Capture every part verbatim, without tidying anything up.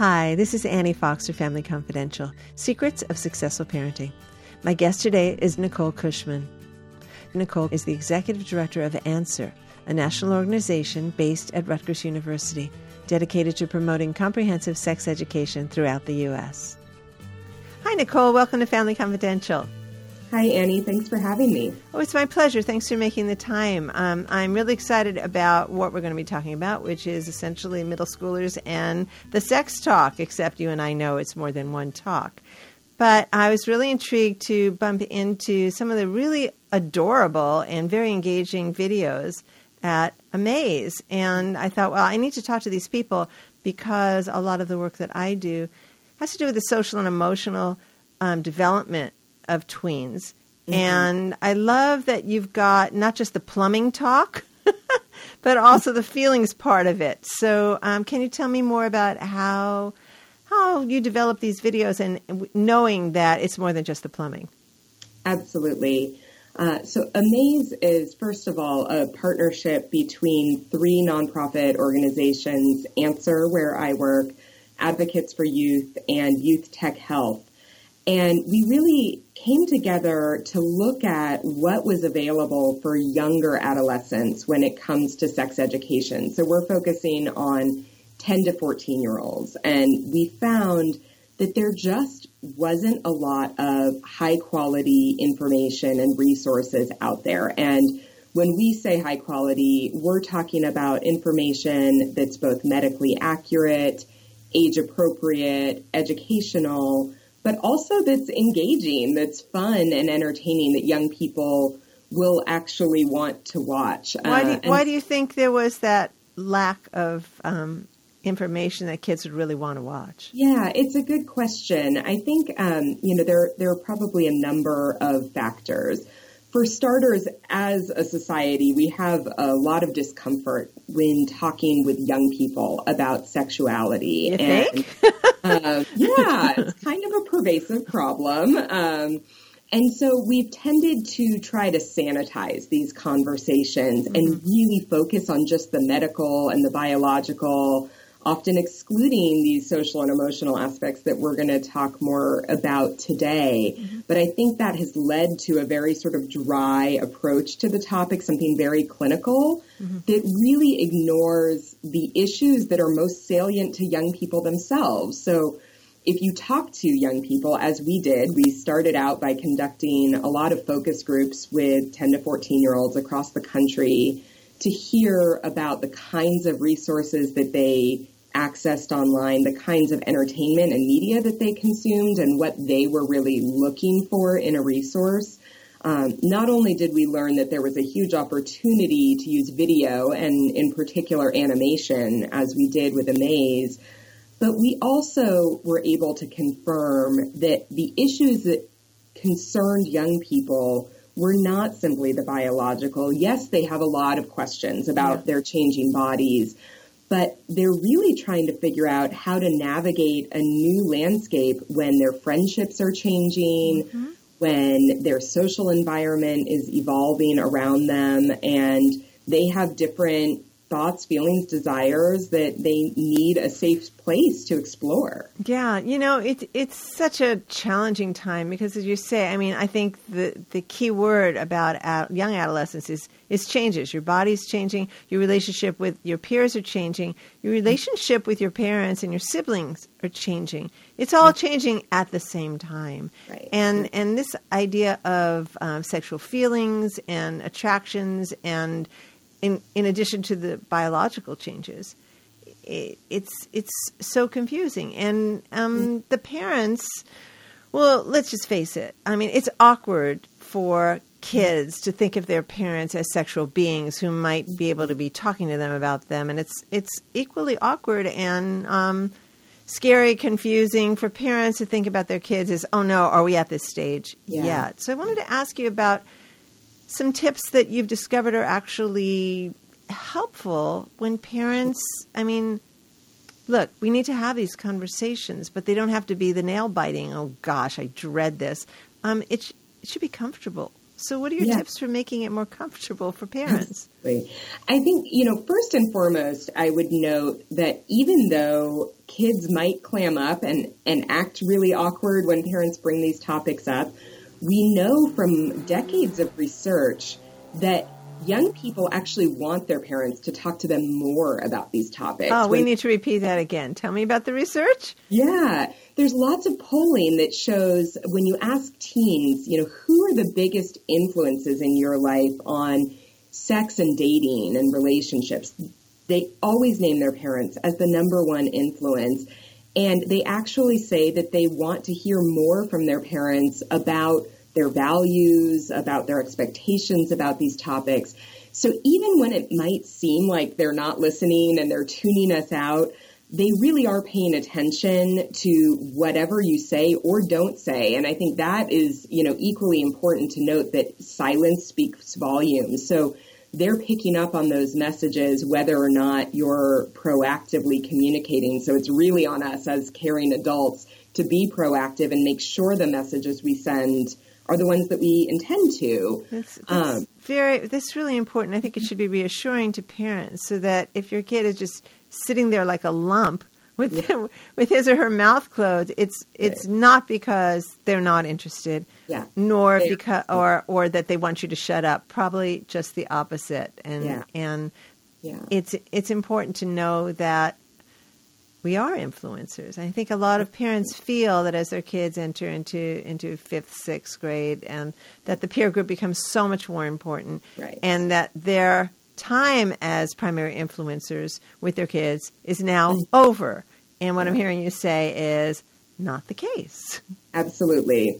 Hi, this is Annie Fox with Family Confidential, Secrets of Successful Parenting. My guest today is Nicole Cushman. Nicole is the Executive Director of ANSWER, a national organization based at Rutgers University, dedicated to promoting comprehensive sex education throughout the U S Hi, Nicole. Welcome to Family Confidential. Hi, Annie. Thanks for having me. Oh, it's my pleasure. Thanks for making the time. Um, I'm really excited about what we're going to be talking about, which is essentially middle schoolers and the sex talk, except you and I know it's more than one talk. But I was really intrigued to bump into some of the really adorable and very engaging videos at Amaze. And I thought, well, I need to talk to these people because a lot of the work that I do has to do with the social and emotional um, development of tweens. Mm-hmm. And I love that you've got not just the plumbing talk, but also the feelings part of it. So um, can you tell me more about how how you develop these videos and knowing that it's more than just the plumbing? Absolutely. Uh, so Amaze is, first of all, a partnership between three nonprofit organizations, ANSWER, where I work, Advocates for Youth, and Youth Tech Health. And we really came together to look at what was available for younger adolescents when it comes to sex education. So we're focusing on ten to fourteen year olds. And we found that there just wasn't a lot of high quality information and resources out there. And when we say high quality, we're talking about information that's both medically accurate, age appropriate, educational, but also that's engaging, that's fun and entertaining, that young people will actually want to watch. Why do you, uh, why do you think there was that lack of um, information that kids would really want to watch? Yeah, it's a good question. I think, um, you know, there, there are probably a number of factors. For starters, as a society, we have a lot of discomfort when talking with young people about sexuality. You and, think? um, yeah, it's kind of a pervasive problem. Um, and so we've tended to try to sanitize these conversations mm-hmm. and really focus on just the medical and the biological, often excluding these social and emotional aspects that we're going to talk more about today. Mm-hmm. But I think that has led to a very sort of dry approach to the topic, something very clinical mm-hmm. that really ignores the issues that are most salient to young people themselves. So if you talk to young people, as we did, we started out by conducting a lot of focus groups with ten to fourteen year olds across the country to hear about the kinds of resources that they accessed online, the kinds of entertainment and media that they consumed, and what they were really looking for in a resource. Um, not only did we learn that there was a huge opportunity to use video and in particular animation, as we did with Amaze, but we also were able to confirm that the issues that concerned young people were not simply the biological. Yes, they have a lot of questions about yeah. their changing bodies, but they're really trying to figure out how to navigate a new landscape when their friendships are changing, mm-hmm. when their social environment is evolving around them, and they have different thoughts, feelings, desires that they need a safe place to explore. Yeah, you know, it, it's such a challenging time because, as you say, I mean, I think the, the key word about ad, young adolescents is, is changes. Your body's changing. Your relationship with your peers are changing. Your relationship with your parents and your siblings are changing. It's all changing at the same time. Right. And, and this idea of um, sexual feelings and attractions and In, in addition to the biological changes, it, it's it's so confusing. And um, the parents, well, let's just face it. I mean, it's awkward for kids to think of their parents as sexual beings who might be able to be talking to them about them. And it's it's equally awkward and um, scary, confusing for parents to think about their kids as, oh, no, are we at this stage yeah. yet? So I wanted to ask you about some tips that you've discovered are actually helpful when parents, I mean, look, we need to have these conversations, but they don't have to be the nail biting. Oh gosh, I dread this. Um, it, sh- it should be comfortable. So what are your yeah. tips for making it more comfortable for parents? Absolutely. I think, you know, first and foremost, I would note that even though kids might clam up and, and act really awkward when parents bring these topics up, we know from decades of research that young people actually want their parents to talk to them more about these topics. Oh, when, we need to repeat that again. Tell me about the research. Yeah. There's lots of polling that shows when you ask teens, you know, who are the biggest influences in your life on sex and dating and relationships, they always name their parents as the number one influence. And they actually say that they want to hear more from their parents about their values, about their expectations about these topics. So even when it might seem like they're not listening and they're tuning us out, they really are paying attention to whatever you say or don't say. And I think that is, you know, equally important to note that silence speaks volumes. So they're picking up on those messages, whether or not you're proactively communicating. So it's really on us as caring adults to be proactive and make sure the messages we send are the ones that we intend to. That's, that's um, very, that's really important. I think it should be reassuring to parents so that if your kid is just sitting there like a lump with yeah. them, with his or her mouth closed, it's it's right. not because they're not interested, yeah. nor they're, because yeah. or or that they want you to shut up. Probably just the opposite. And yeah. and yeah. it's it's important to know that we are influencers. I think a lot of parents feel that as their kids enter into into fifth, sixth grade, and that the peer group becomes so much more important, right. and that their time as primary influencers with their kids is now over. And what I'm hearing you say is not the case. Absolutely.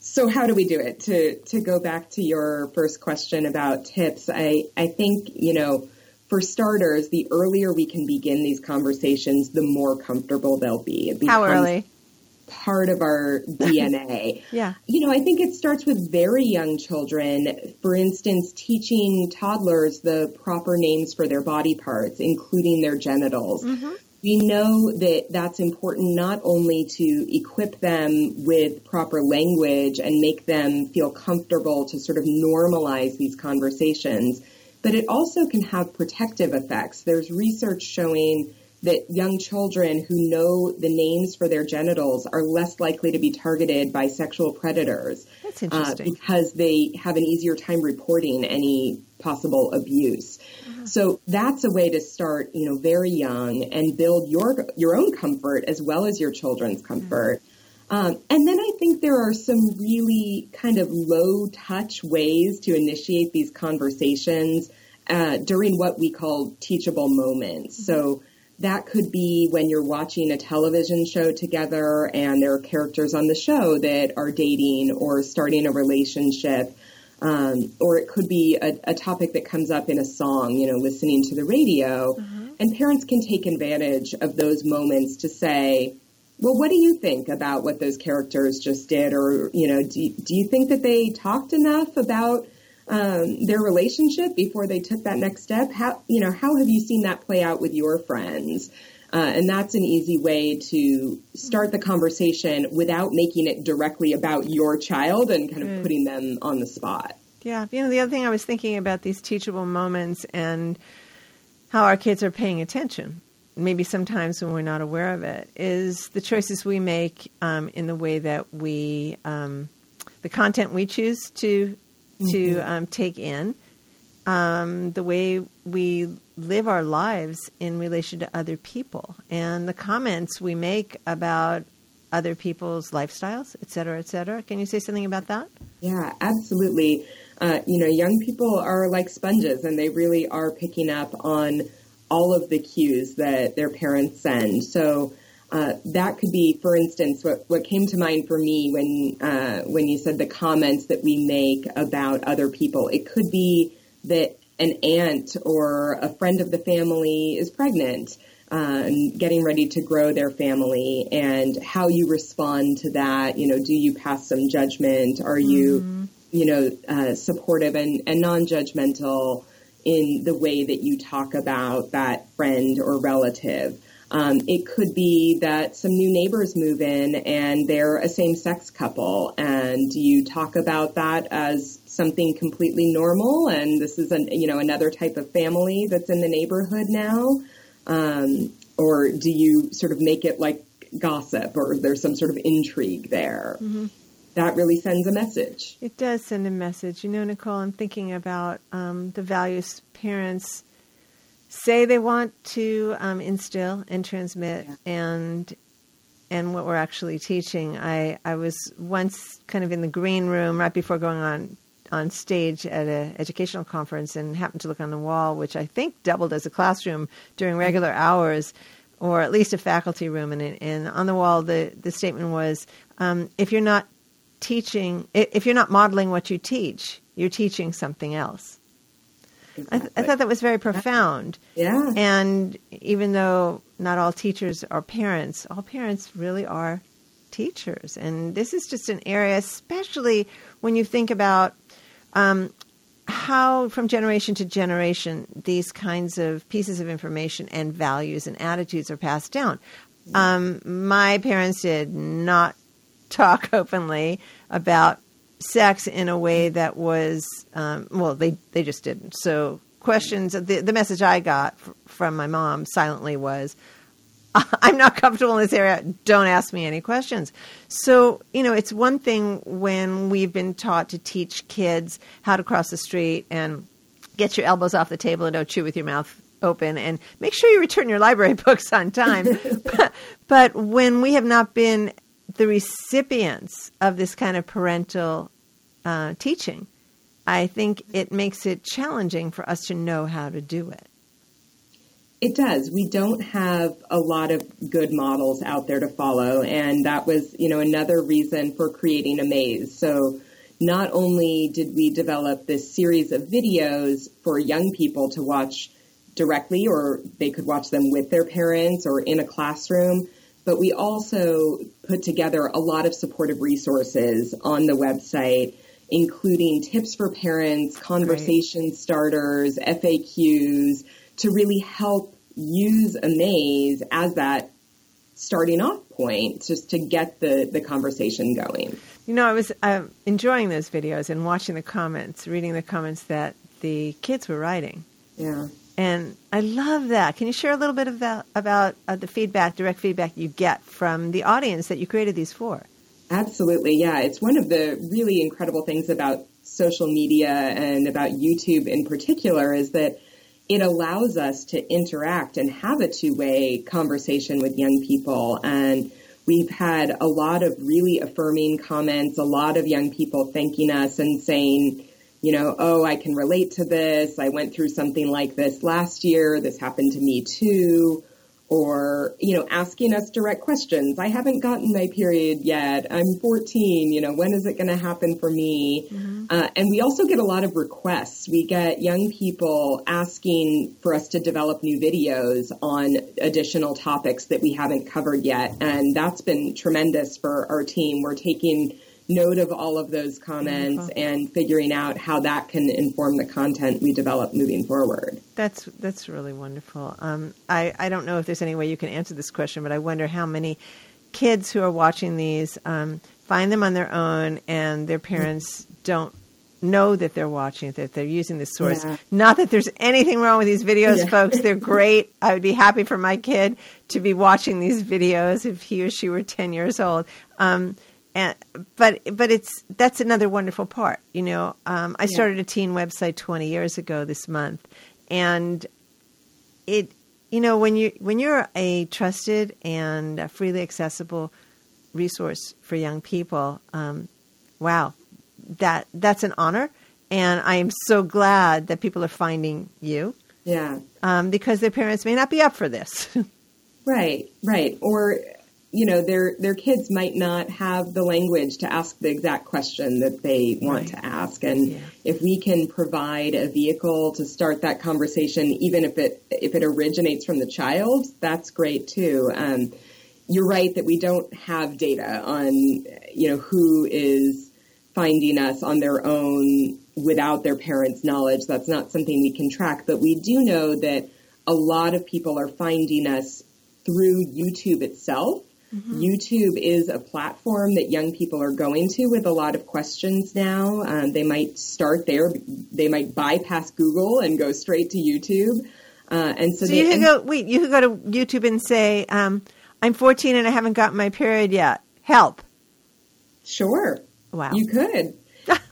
So how do we do it? To to go back to your first question about tips, I, I think, you know, for starters, the earlier we can begin these conversations, the more comfortable they'll be. It How early? Part of our D N A. yeah. You know, I think it starts with very young children. For instance, teaching toddlers the proper names for their body parts, including their genitals. Mm-hmm. We know that that's important not only to equip them with proper language and make them feel comfortable to sort of normalize these conversations, but it also can have protective effects. There's research showing that young children who know the names for their genitals are less likely to be targeted by sexual predators. That's interesting. Uh, because they have an easier time reporting any possible abuse. Uh-huh. So that's a way to start, you know, very young and build your your own comfort as well as your children's comfort. Uh-huh. Um, and then I think there are some really kind of low-touch ways to initiate these conversations uh, during what we call teachable moments. Mm-hmm. So that could be when you're watching a television show together and there are characters on the show that are dating or starting a relationship. Um, or it could be a, a topic that comes up in a song, you know, listening to the radio. Mm-hmm. And parents can take advantage of those moments to say, well, what do you think about what those characters just did? Or, you know, do, do you think that they talked enough about um, their relationship before they took that next step? How, you know, how have you seen that play out with your friends? Uh, and that's an easy way to start the conversation without making it directly about your child and kind of mm. putting them on the spot. Yeah. You know, the other thing I was thinking about these teachable moments and how our kids are paying attention, maybe sometimes when we're not aware of it, is the choices we make um, in the way that we, um, the content we choose to mm-hmm. to um, take in, um, the way we live our lives in relation to other people, and the comments we make about other people's lifestyles, et cetera, et cetera. Can you say something about that? Yeah, absolutely. Uh, you know, young people are like sponges, and they really are picking up on all of the cues that their parents send. So uh, that could be, for instance, what, what came to mind for me when uh, when you said the comments that we make about other people. It could be that an aunt or a friend of the family is pregnant uh, and getting ready to grow their family, and how you respond to that. You know, do you pass some judgment? Are you, mm-hmm. you know, uh, supportive and, and non-judgmental in the way that you talk about that friend or relative? Um, it could be that some new neighbors move in and they're a same-sex couple. And do you talk about that as something completely normal, and this is an, you know, another type of family that's in the neighborhood now? Um, or do you sort of make it like gossip, or there's some sort of intrigue there? Mm-hmm. That really sends a message. It does send a message. You know, Nicole, I'm thinking about um, the values parents say they want to um, instill and transmit, yeah. and and what we're actually teaching. I, I was once kind of in the green room right before going on, on stage at an educational conference, and happened to look on the wall, which I think doubled as a classroom during regular hours, or at least a faculty room. And, and on the wall, the, the statement was, um, if you're not teaching, if you're not modeling what you teach, you're teaching something else. Exactly. I, th- I thought that was very profound. Yeah. And even though not all teachers are parents, all parents really are teachers. And this is just an area, especially when you think about um, how from generation to generation, these kinds of pieces of information and values and attitudes are passed down. Um, my parents did not talk openly about sex in a way that was, um, well, they, they just didn't. So questions, the, the message I got f- from my mom silently was, I'm not comfortable in this area. Don't ask me any questions. So, you know, it's one thing when we've been taught to teach kids how to cross the street and get your elbows off the table and don't chew with your mouth open and make sure you return your library books on time. but, but when we have not been the recipients of this kind of parental uh, teaching, I think it makes it challenging for us to know how to do it. It does. We don't have a lot of good models out there to follow. And that was, you know, another reason for creating Amaze. So not only did we develop this series of videos for young people to watch directly, or they could watch them with their parents or in a classroom, but we also put together a lot of supportive resources on the website, including tips for parents, conversation Great. starters, F A Qs, to really help use Amaze as that starting off point, just to get the, the conversation going. You know, I was uh, enjoying those videos and watching the comments, reading the comments that the kids were writing. Yeah. And I love that. Can you share a little bit about, about uh, the feedback, direct feedback you get from the audience that you created these for? Absolutely, yeah. It's one of the really incredible things about social media and about YouTube in particular is that it allows us to interact and have a two-way conversation with young people. And we've had a lot of really affirming comments, a lot of young people thanking us and saying, you know, oh, I can relate to this. I went through something like this last year. This happened to me too. Or, you know, asking us direct questions. I haven't gotten my period yet. I'm fourteen. You know, when is it going to happen for me? Mm-hmm. Uh, and we also get a lot of requests. We get young people asking for us to develop new videos on additional topics that we haven't covered yet. And that's been tremendous for our team. We're taking note of all of those comments Wonderful. and figuring out how that can inform the content we develop moving forward. That's that's really wonderful. Um, I, I don't know if there's any way you can answer this question, but I wonder how many kids who are watching these um, find them on their own and their parents don't know that they're watching, that they're using this source. Yeah. Not that there's anything wrong with these videos, yeah. folks. They're great. I would be happy for my kid to be watching these videos if he or she were ten years old. Um And, but but it's that's another wonderful part, you know. Um, I yeah. started a teen website twenty years ago this month, and it, you know, when you when you're a trusted and a freely accessible resource for young people, um, wow, that that's an honor, and I am so glad that people are finding you. Yeah, um, because their parents may not be up for this. Right, right, or. You know, their their kids might not have the language to ask the exact question that they want right. to ask. And yeah. if we can provide a vehicle to start that conversation, even if it if it originates from the child, that's great, too. Um, you're right that we don't have data on, you know, who is finding us on their own without their parents' knowledge. That's not something we can track. But we do know that a lot of people are finding us through YouTube itself. Mm-hmm. YouTube is a platform that young people are going to with a lot of questions now. Um, they might start there. They might bypass Google and go straight to YouTube. Uh, and so, so they, you could go, wait, you could go to YouTube and say, um, I'm fourteen and I haven't gotten my period yet. Help. Sure. Wow. You could.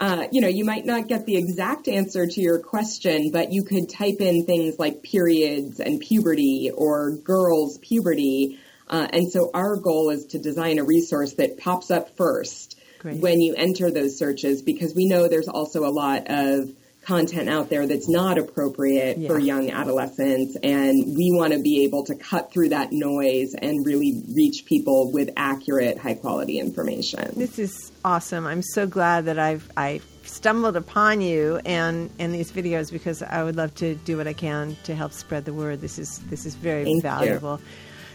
Uh, you know, you might not get the exact answer to your question, but you could type in things like periods and puberty or girls' puberty. Uh, and so our goal is to design a resource that pops up first Great. When you enter those searches, because we know there's also a lot of content out there that's not appropriate yeah. for young adolescents. And we want to be able to cut through that noise and really reach people with accurate, high quality information. This is awesome. I'm so glad that I've I stumbled upon you and, and these videos, because I would love to do what I can to help spread the word. This is this is very Thank valuable. You.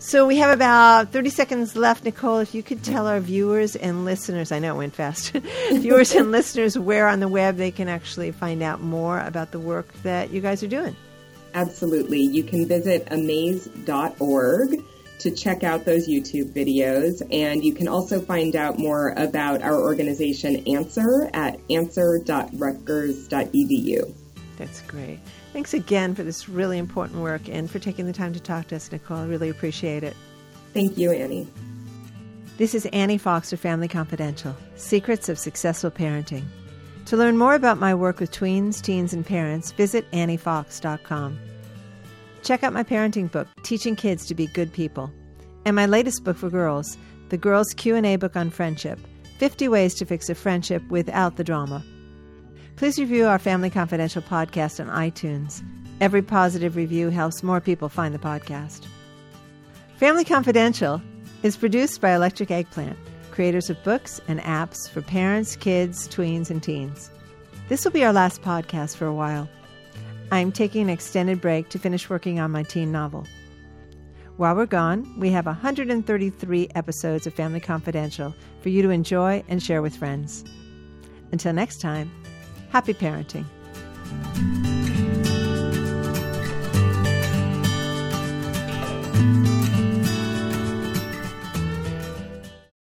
So we have about thirty seconds left. Nicole, if you could tell our viewers and listeners, I know it went fast, viewers and listeners where on the web they can actually find out more about the work that you guys are doing. Absolutely. You can visit amaze dot org to check out those YouTube videos. And you can also find out more about our organization ANSWER at answer dot rutgers dot e d u. That's great. Thanks again for this really important work and for taking the time to talk to us, Nicole. I really appreciate it. Thank you, Annie. This is Annie Fox with Family Confidential, Secrets of Successful Parenting. To learn more about my work with tweens, teens, and parents, visit Annie Fox dot com. Check out my parenting book, Teaching Kids to Be Good People, and my latest book for girls, the Girls' Q and A Book on Friendship, fifty ways to Fix a Friendship Without the Drama. Please review our Family Confidential podcast on iTunes. Every positive review helps more people find the podcast. Family Confidential is produced by Electric Eggplant, creators of books and apps for parents, kids, tweens, and teens. This will be our last podcast for a while. I'm taking an extended break to finish working on my teen novel. While we're gone, we have one hundred thirty-three episodes of Family Confidential for you to enjoy and share with friends. Until next time, happy parenting.